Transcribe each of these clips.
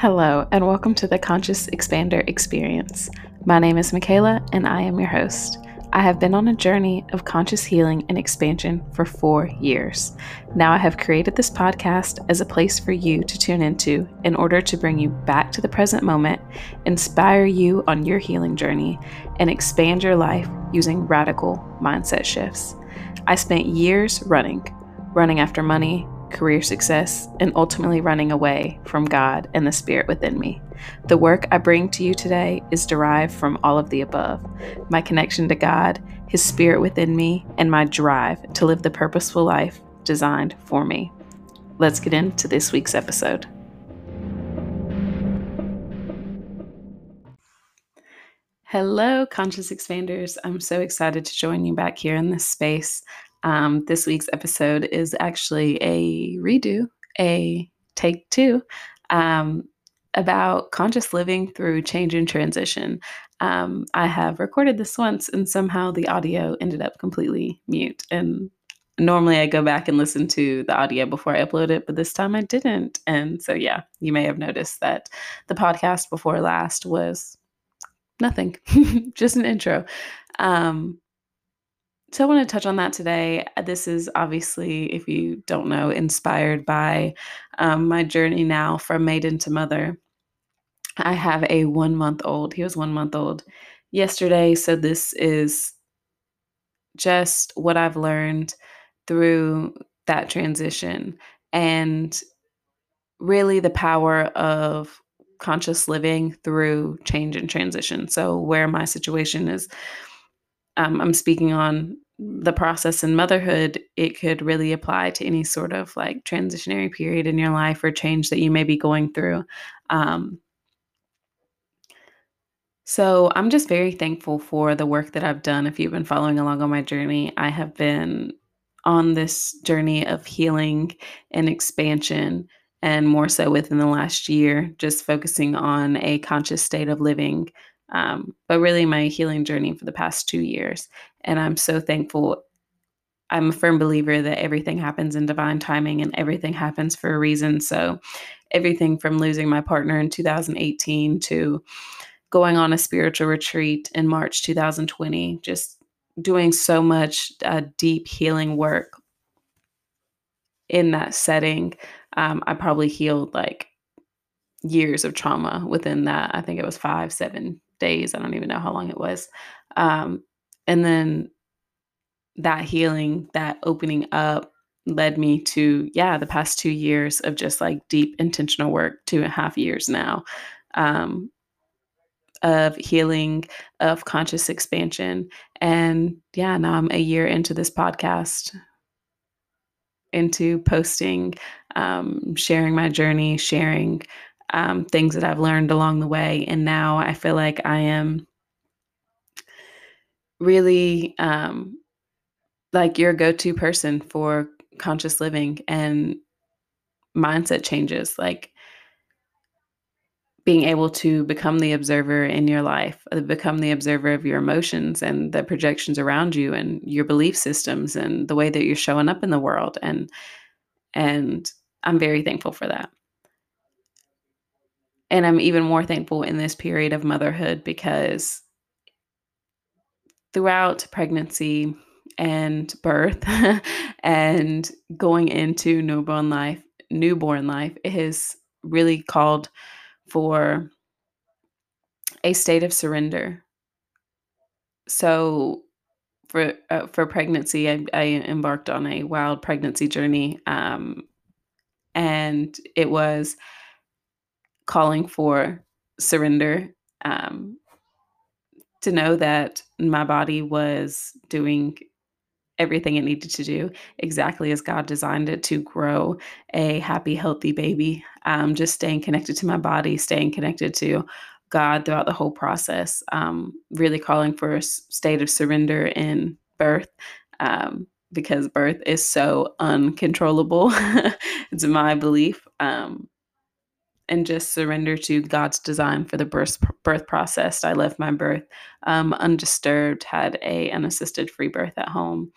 Hello, and welcome to the Conscious Expander Experience. My name is Michaela, and I am your host. I have been on a journey of conscious healing and expansion for 4 years. Now I have created this podcast as a place for you to tune into in order to bring you back to the present moment, inspire you on your healing journey, and expand your life using radical mindset shifts. I spent years running after money, career success, and ultimately running away from God and the spirit within me. The work I bring to you today is derived from all of the above: my connection to God, His spirit within me, and my drive to live the purposeful life designed for me. Let's get into this week's episode. Hello, Conscious Expanders. I'm so excited to join you back here in this space. This week's episode is actually a redo, a take two, about conscious living through change and transition. I have recorded this once and somehow the audio ended up completely mute. And normally I go back and listen to the audio before I upload it, but this time I didn't. And so, yeah, you may have noticed that the podcast before last was nothing, just an intro. So I want to touch on that today. This is obviously, if you don't know, inspired by my journey now from maiden to mother. I have a 1-month-old. He was 1 month old yesterday. So this is just what I've learned through that transition and really the power of conscious living through change and transition. So where my situation is, I'm speaking on the process in motherhood, it could really apply to any sort of like transitionary period in your life or change that you may be going through. So I'm just very thankful for the work that I've done. If you've been following along on my journey, I have been on this journey of healing and expansion, and more so within the last year, just focusing on a conscious state of living, but really my healing journey for the past 2 years. And I'm so thankful. I'm a firm believer that everything happens in divine timing and everything happens for a reason. So everything from losing my partner in 2018 to going on a spiritual retreat in March 2020, just doing so much deep healing work in that setting. I probably healed like years of trauma within that. I think it was 5-7 days. I don't even know how long it was. And then that healing, that opening up led me to, the past 2 years of just like deep intentional work, 2.5 years now, of healing, of conscious expansion. And now I'm a year into this podcast, into posting, sharing my journey, sharing things that I've learned along the way. And now I feel like I am really like your go-to person for conscious living and mindset changes, like being able to become the observer in your life, become the observer of your emotions and the projections around you and your belief systems and the way that you're showing up in the world. And I'm very thankful for that. And I'm even more thankful in this period of motherhood, because throughout pregnancy and birth and going into newborn life, it has really called for a state of surrender. So for pregnancy, I embarked on a wild pregnancy journey, and it was calling for surrender, to know that my body was doing everything it needed to do exactly as God designed it to grow a happy, healthy baby. Just staying connected to my body, staying connected to God throughout the whole process, really calling for a state of surrender in birth, because birth is so uncontrollable. It's my belief. And just surrender to God's design for the birth process. I left my birth undisturbed, had an unassisted free birth at home.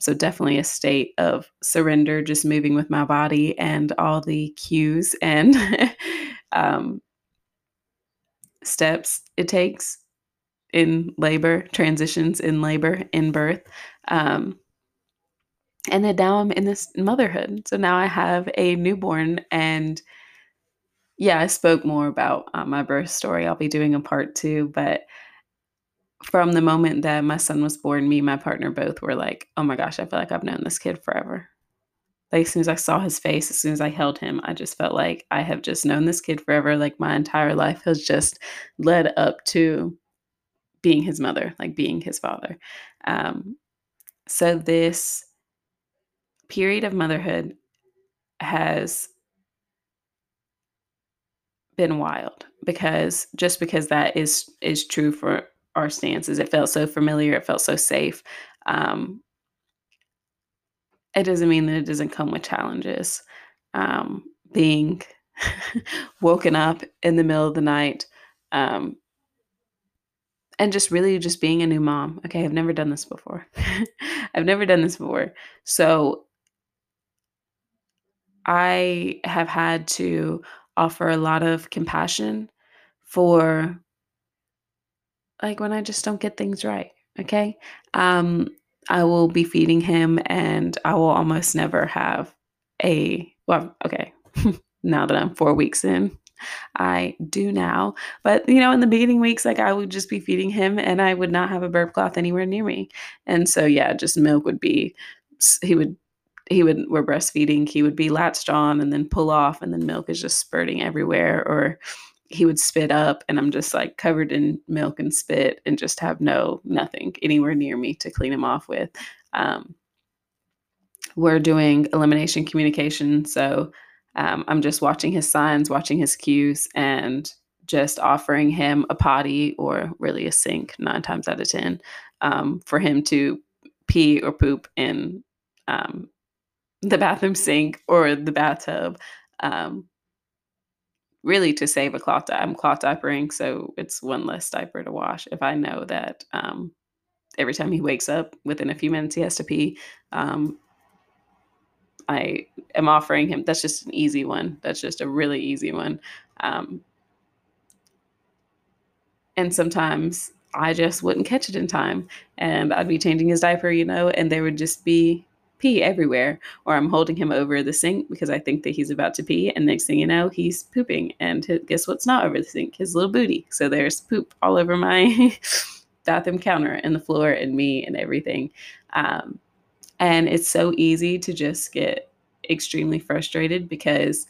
So definitely a state of surrender, just moving with my body and all the cues and steps it takes in labor, transitions in labor, in birth. And then now I'm in this motherhood. So now I have a newborn, and yeah, I spoke more about my birth story. I'll be doing a part 2, but from the moment that my son was born, me and my partner both were like, oh my gosh, I feel like I've known this kid forever. Like, as soon as I saw his face, as soon as I held him, I just felt like I have just known this kid forever. Like, my entire life has just led up to being his mother, like being his father. So this period of motherhood has been wild, because just because that is true for our stances, it felt so familiar, it felt so safe. It doesn't mean that it doesn't come with challenges. Being woken up in the middle of the night, and just really just being a new mom. Okay, I've never done this before. I've never done this before. So I have had to offer a lot of compassion for, like, when I just don't get things right. Okay. I will be feeding him and I will almost never have okay. Now that I'm 4 weeks in, I do now, but in the beginning weeks, like, I would just be feeding him and I would not have a burp cloth anywhere near me. And so, yeah, just milk would be, we're breastfeeding, he would be latched on and then pull off, and then milk is just spurting everywhere, or he would spit up and I'm just like covered in milk and spit and just have nothing anywhere near me to clean him off with. We're doing elimination communication. So I'm just watching his signs, watching his cues, and just offering him a potty or really a sink 9 times out of 10 for him to pee or poop in the bathroom sink or the bathtub. Really to save a cloth. I'm cloth diapering, so it's one less diaper to wash. If I know that every time he wakes up, within a few minutes he has to pee, I am offering him. That's just an easy one. That's just a really easy one. And sometimes I just wouldn't catch it in time, and I'd be changing his diaper, and there would just be pee everywhere, or I'm holding him over the sink because I think that he's about to pee, and next thing you know, he's pooping, and guess what's not over the sink? His little booty. So there's poop all over my bathroom counter and the floor and me and everything. And it's so easy to just get extremely frustrated because,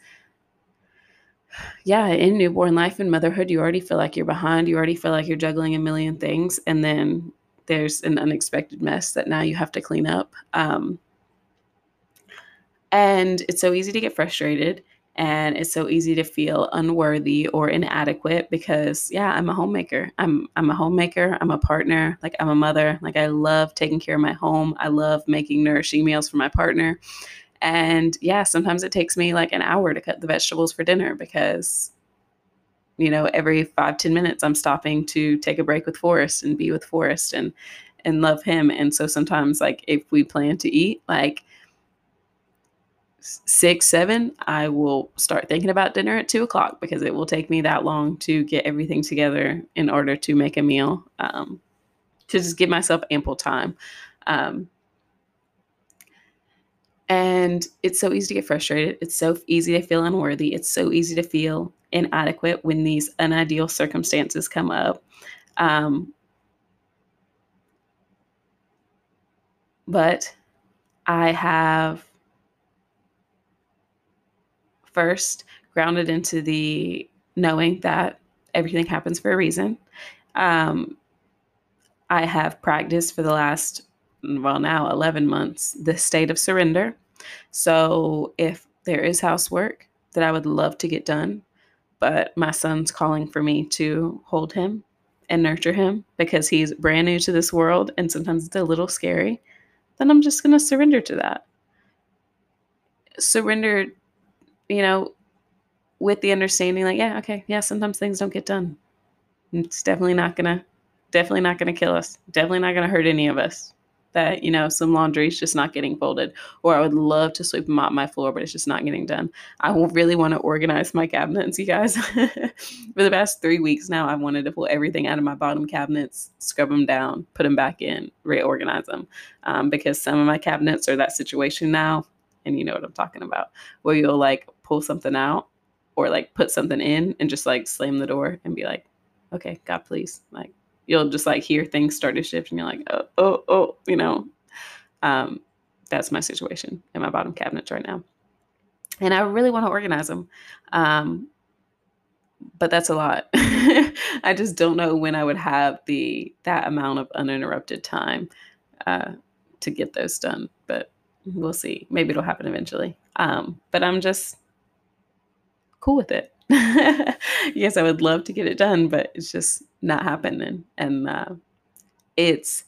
yeah, in newborn life and motherhood, you already feel like you're behind. You already feel like you're juggling a million things, and then there's an unexpected mess that now you have to clean up. And it's so easy to get frustrated, and it's so easy to feel unworthy or inadequate because, yeah, I'm a homemaker. I'm a homemaker. I'm a partner. Like, I'm a mother. Like, I love taking care of my home. I love making nourishing meals for my partner. And yeah, sometimes it takes me like an hour to cut the vegetables for dinner because, every 5-10 minutes I'm stopping to take a break with Forrest and be with Forrest and love him. And so sometimes, like, if we plan to eat, like, 6, 7, I will start thinking about dinner at 2:00 because it will take me that long to get everything together in order to make a meal, to just give myself ample time. And it's so easy to get frustrated. It's so easy to feel unworthy. It's so easy to feel inadequate when these unideal circumstances come up. But I have first grounded into the knowing that everything happens for a reason. I have practiced for the last, now 11 months, the state of surrender. So if there is housework that I would love to get done, but my son's calling for me to hold him and nurture him because he's brand new to this world and sometimes it's a little scary, then I'm just going to surrender to that. Surrender, with the understanding, like, yeah, okay, yeah, sometimes things don't get done. It's definitely not gonna kill us. Definitely not gonna hurt any of us. that, you know, some laundry is just not getting folded, or I would love to sweep and mop my floor, but it's just not getting done. I really want to organize my cabinets, you guys. For the past 3 weeks now, I've wanted to pull everything out of my bottom cabinets, scrub them down, put them back in, reorganize them, because some of my cabinets are that situation now, and you know what I'm talking about, where you'll like pull something out or like put something in and just like slam the door and be like, okay, God, please. Like, you'll just like hear things start to shift and you're like, oh, you know, that's my situation in my bottom cabinets right now. And I really want to organize them. But that's a lot. I just don't know when I would have that amount of uninterrupted time to get those done, but we'll see. Maybe it'll happen eventually. But I'm just cool with it. Yes, I would love to get it done, but it's just not happening. And it's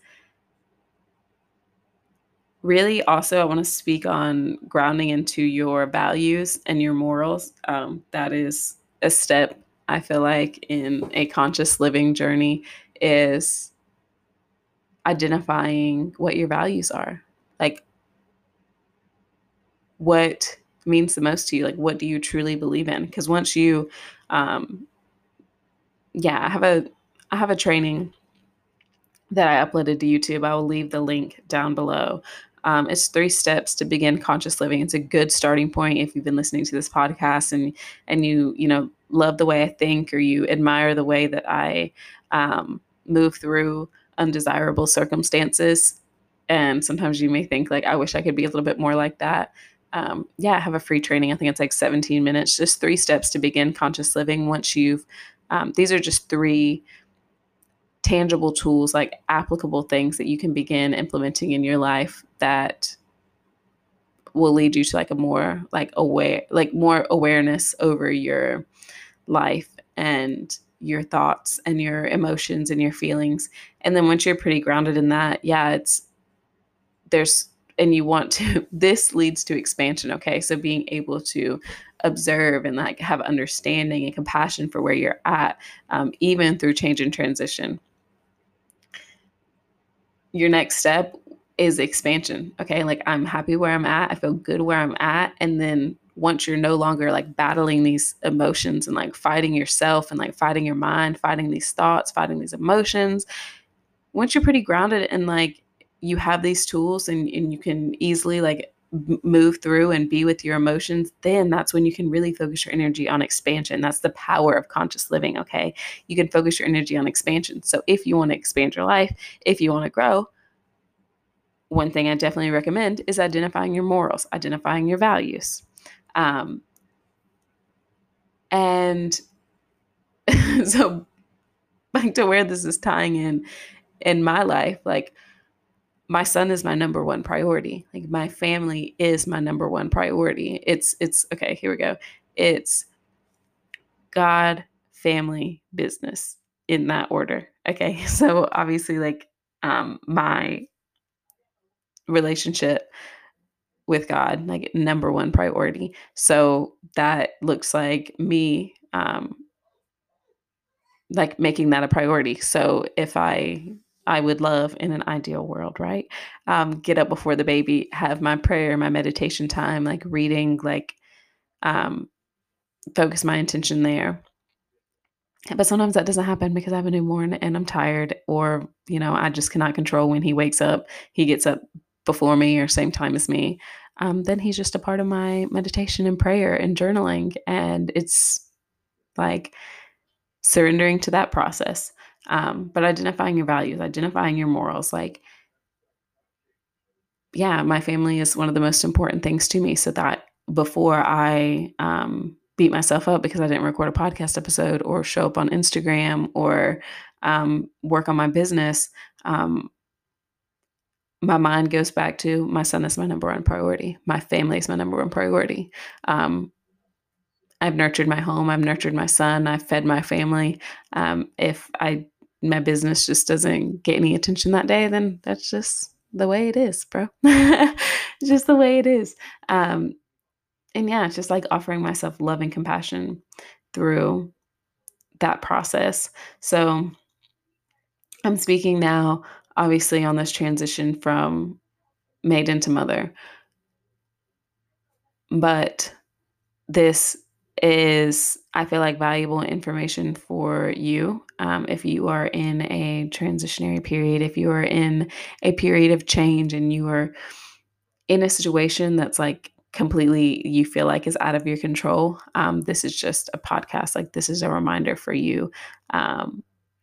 really also, I want to speak on grounding into your values and your morals. That is a step, I feel like, in a conscious living journey, is identifying what your values are. Like, what means the most to you? Like, what do you truly believe in? Because once you, I have a training that I uploaded to YouTube. I will leave the link down below. It's 3 steps to begin conscious living. It's a good starting point if you've been listening to this podcast and you know, love the way I think, or you admire the way that I move through undesirable circumstances. And sometimes you may think like, I wish I could be a little bit more like that. I have a free training. I think it's like 17 minutes, just 3 steps to begin conscious living. Once you've, these are just 3 tangible tools, like applicable things that you can begin implementing in your life that will lead you to like a more like aware, like more awareness over your life and your thoughts and your emotions and your feelings. And then once you're pretty grounded in that, and you want to, this leads to expansion. Okay. So being able to observe and like have understanding and compassion for where you're at, even through change and transition. Your next step is expansion. Okay. Like, I'm happy where I'm at. I feel good where I'm at. And then once you're no longer like battling these emotions and like fighting yourself and like fighting your mind, fighting these thoughts, fighting these emotions, once you're pretty grounded and like, you have these tools and you can easily like move through and be with your emotions, then that's when you can really focus your energy on expansion. That's the power of conscious living. Okay. You can focus your energy on expansion. So if you want to expand your life, if you want to grow, one thing I definitely recommend is identifying your morals, identifying your values. And so back to where this is tying in my life, like, my son is my number one priority. Like, my family is my number one priority. It's okay, here we go. It's God, family, business, in that order. Okay. So obviously like, my relationship with God, like number one priority. So that looks like me, like making that a priority. So if I would love in an ideal world, right? Get up before the baby, have my prayer, my meditation time, like reading, like focus my intention there. But sometimes that doesn't happen because I have a newborn and I'm tired, or, you know, I just cannot control when he wakes up. He gets up before me or same time as me. Then he's just a part of my meditation and prayer and journaling. And it's like surrendering to that process. But identifying your values, identifying your morals, like, yeah, my family is one of the most important things to me. So that before I, beat myself up because I didn't record a podcast episode or show up on Instagram or, work on my business, my mind goes back to my son is my number one priority. My family is my number one priority. I've nurtured my home. I've nurtured my son. I've fed my family. If my business just doesn't get any attention that day, then that's just the way it is, bro. Just the way it is. It's just like offering myself love and compassion through that process. So I'm speaking now obviously on this transition from maiden to mother. But this is, I feel like, valuable information for you. If you are in a transitionary period, if you are in a period of change and you are in a situation that's like completely, you feel like is out of your control, this is just a podcast. Like, this is a reminder for you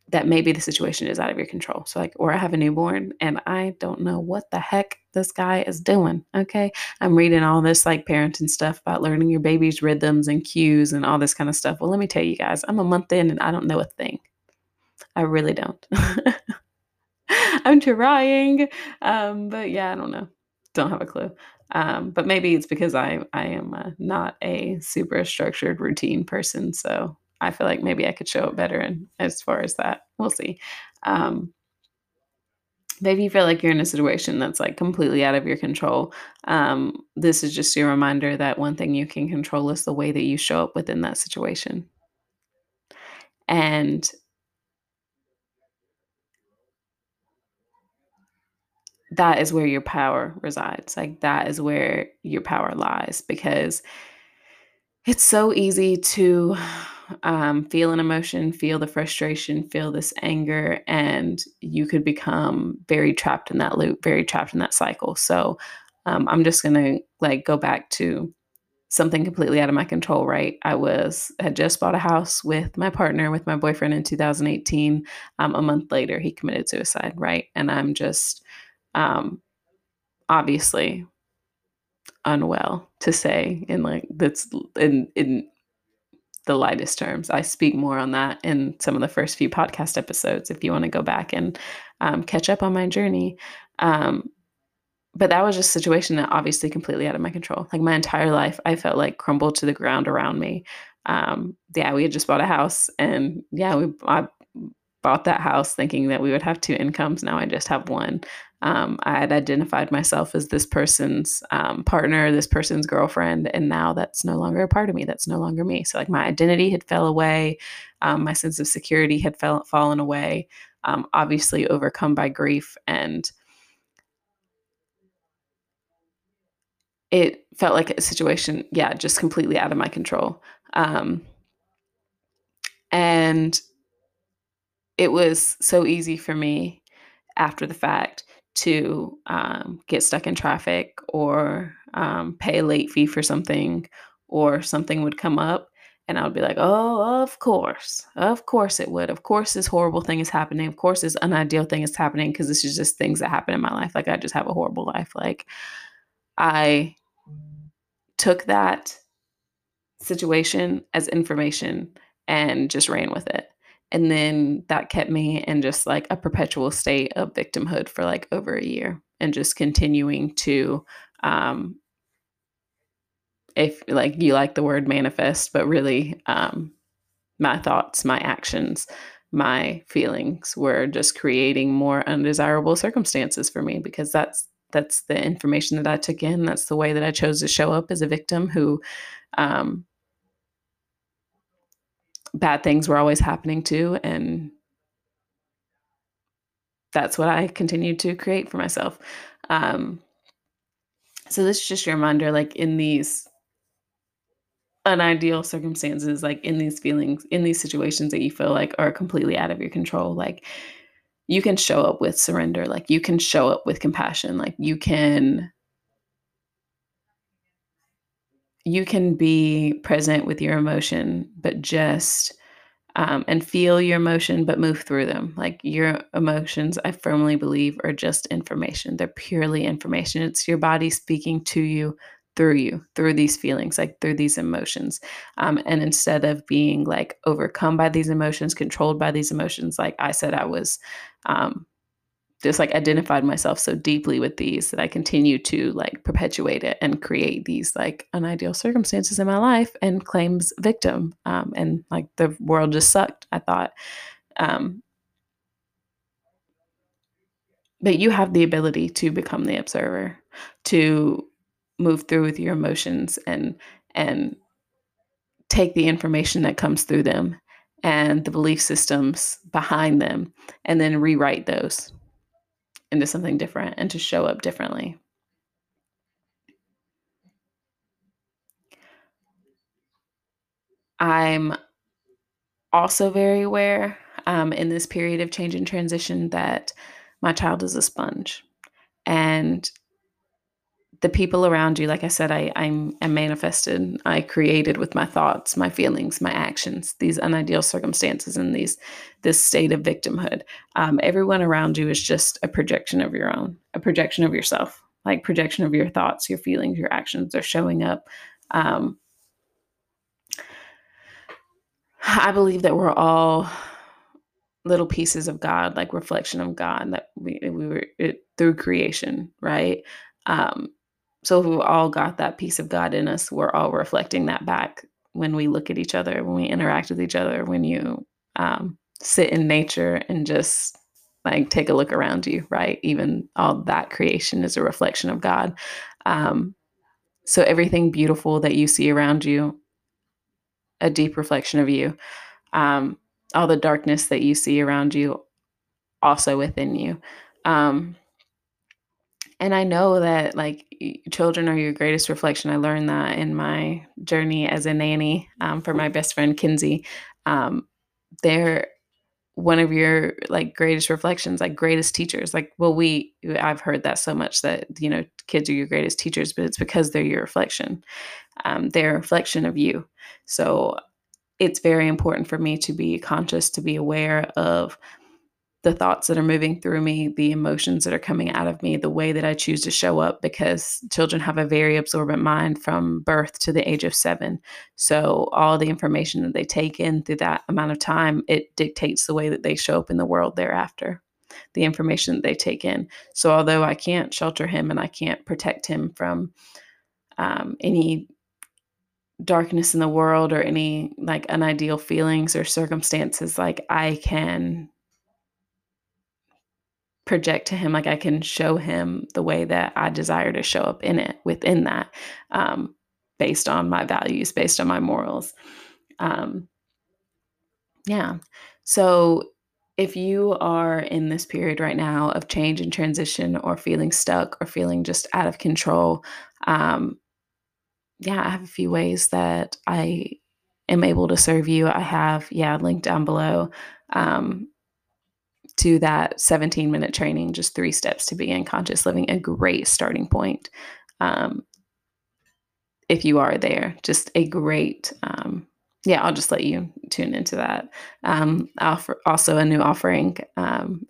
that maybe the situation is out of your control. So like, or I have a newborn and I don't know what the heck this guy is doing. Okay. I'm reading all this like parenting stuff about learning your baby's rhythms and cues and all this kind of stuff. Well, let me tell you guys, I'm a month in and I don't know a thing. I really don't. I'm trying. But yeah, I don't know. Don't have a clue. But maybe it's because I am not a super structured routine person. So I feel like maybe I could show it better. And as far as that, we'll see. Maybe you feel like you're in a situation that's like completely out of your control. This is just your reminder that one thing you can control is the way that you show up within that situation. And that is where your power resides. Like, that is where your power lies, because it's so easy to feel an emotion, feel the frustration, feel this anger, and you could become very trapped in that loop, very trapped in that cycle. So I'm just going to like go back to something completely out of my control, right? I had just bought a house with my partner, with my boyfriend in 2018. A month later, he committed suicide, right? And I'm just obviously unwell to say in like that's in the lightest terms. I speak more on that in some of the first few podcast episodes if you want to go back and catch up on my journey. But that was just a situation that obviously completely out of my control. Like, my entire life, I felt like crumbled to the ground around me. Yeah, we had just bought a house, and yeah, I bought that house thinking that we would have two incomes. Now I just have one. I had identified myself as this person's partner, this person's girlfriend, and now that's no longer a part of me. That's no longer me. So like, my identity had fell away. My sense of security had fallen away, obviously overcome by grief. And it felt like a situation, yeah, just completely out of my control. And it was so easy for me after the fact to get stuck in traffic or pay a late fee for something, or something would come up and I would be like, oh, of course it would. Of course this horrible thing is happening. Of course this unideal thing is happening, because this is just things that happen in my life. Like, I just have a horrible life. Like, I took that situation as information and just ran with it. And then that kept me in just like a perpetual state of victimhood for like over a year, and just continuing to, if like you like the word manifest, but really my thoughts, my actions, my feelings were just creating more undesirable circumstances for me, because that's the information that I took in. That's the way that I chose to show up as a victim who, bad things were always happening too. And that's what I continued to create for myself. So this is just a reminder, like, in these unideal circumstances, like in these feelings, in these situations that you feel like are completely out of your control, like, you can show up with surrender. Like, you can show up with compassion. Like, you can be present with your emotion, but just, and feel your emotion, but move through them. Like, your emotions, I firmly believe, are just information. They're purely information. It's your body speaking to you, through these feelings, like through these emotions. And instead of being like overcome by these emotions, controlled by these emotions, like I said, I was, just like identified myself so deeply with these that I continue to like perpetuate it and create these like unideal circumstances in my life and claims victim. And like, the world just sucked, I thought. But you have the ability to become the observer, to move through with your emotions and take the information that comes through them and the belief systems behind them, and then rewrite those. into something different and to show up differently. I'm also very aware in this period of change and transition that my child is a sponge. And the people around you, like I said, I'm manifested. I created with my thoughts, my feelings, my actions, these unideal circumstances and this state of victimhood. Everyone around you is just a projection of your own, a projection of yourself, like projection of your thoughts, your feelings, your actions are showing up. I believe that we're all little pieces of God, like reflection of God, that we were through creation, right? So if we've all got that piece of God in us, we're all reflecting that back when we look at each other, when we interact with each other, when you sit in nature and just like take a look around you, right? Even all that creation is a reflection of God. So everything beautiful that you see around you, a deep reflection of you. All the darkness that you see around you, also within you. And I know that like children are your greatest reflection. I learned that in my journey as a nanny for my best friend, Kinsey. They're one of your like greatest reflections, like greatest teachers. Like, well, I've heard that so much that, you know, kids are your greatest teachers, but it's because they're your reflection. They're a reflection of you. So it's very important for me to be conscious, to be aware of the thoughts that are moving through me, the emotions that are coming out of me, the way that I choose to show up, because children have a very absorbent mind from birth to the age of 7. So all the information that they take in through that amount of time, it dictates the way that they show up in the world thereafter, the information that they take in. So although I can't shelter him and I can't protect him from any darkness in the world or any like unideal feelings or circumstances, like I can project to him, like I can show him the way that I desire to show up in it, within that, based on my values, based on my morals. So if you are in this period right now of change and transition or feeling stuck or feeling just out of control, I have a few ways that I am able to serve you. I have, linked down below, to that 17-minute training, just 3 steps to begin conscious living, a great starting point. If you are there, just a great, I'll just let you tune into that. Also a new offering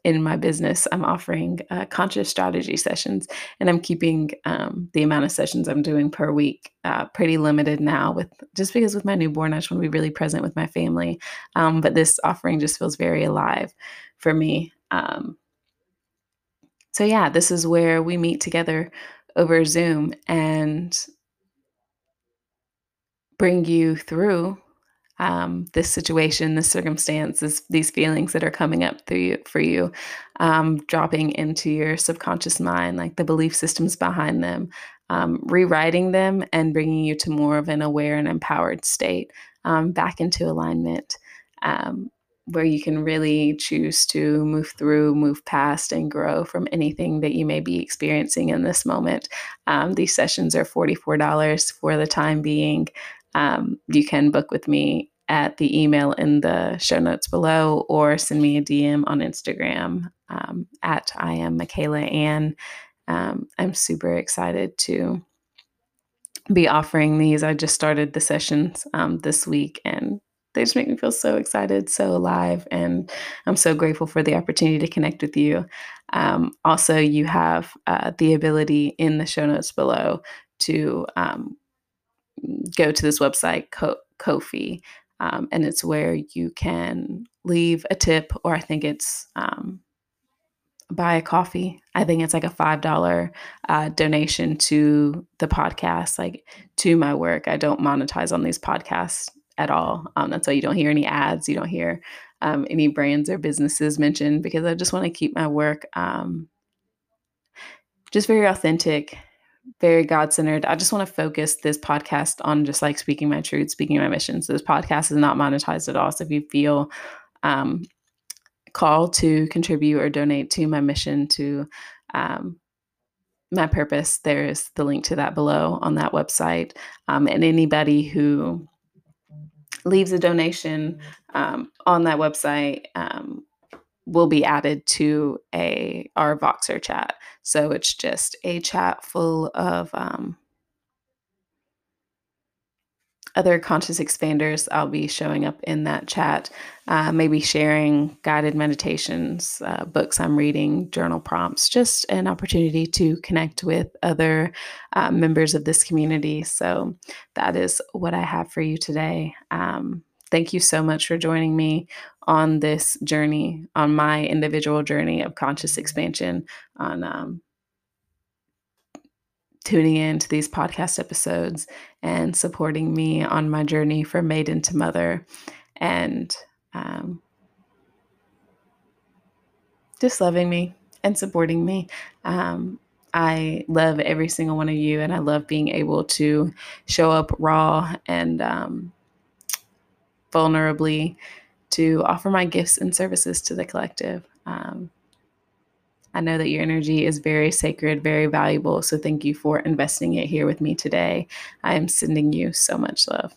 in my business. I'm offering conscious strategy sessions, and I'm keeping the amount of sessions I'm doing per week pretty limited now, because with my newborn, I just want to be really present with my family. But this offering just feels very alive for me. This is where we meet together over Zoom and bring you through this situation, this circumstance, these feelings that are coming up for you, dropping into your subconscious mind, like the belief systems behind them, rewriting them and bringing you to more of an aware and empowered state, back into alignment, where you can really choose to move through, move past, and grow from anything that you may be experiencing in this moment. These sessions are $44 for the time being. You can book with me at the email in the show notes below, or send me a DM on Instagram at I am Michaela Ann. I'm super excited to be offering these. I just started the sessions this week, and they just make me feel so excited, so alive, and I'm so grateful for the opportunity to connect with you. Also, you have the ability in the show notes below to go to this website, Ko-fi, and it's where you can leave a tip, or I think it's buy a coffee. I think it's like a $5 donation to the podcast, like to my work. I don't monetize on these podcasts at all. That's why you don't hear any ads. You don't hear any brands or businesses mentioned, because I just want to keep my work just very authentic, very God-centered. I just want to focus this podcast on just like speaking my truth, speaking my mission. So this podcast is not monetized at all. So if you feel called to contribute or donate to my mission to my purpose. There's the link to that below on that website. And anybody who leaves a donation on that website will be added to our Voxer chat. So it's just a chat full of other conscious expanders. I'll be showing up in that chat, maybe sharing guided meditations, books I'm reading, journal prompts, just an opportunity to connect with other members of this community. So that is what I have for you today. Thank you so much for joining me on this journey, on my individual journey of conscious expansion, on tuning in to these podcast episodes and supporting me on my journey from maiden to mother, and just loving me and supporting me. I love every single one of you, and I love being able to show up raw and vulnerably to offer my gifts and services to the collective. I know that your energy is very sacred, very valuable. So thank you for investing it here with me today. I am sending you so much love.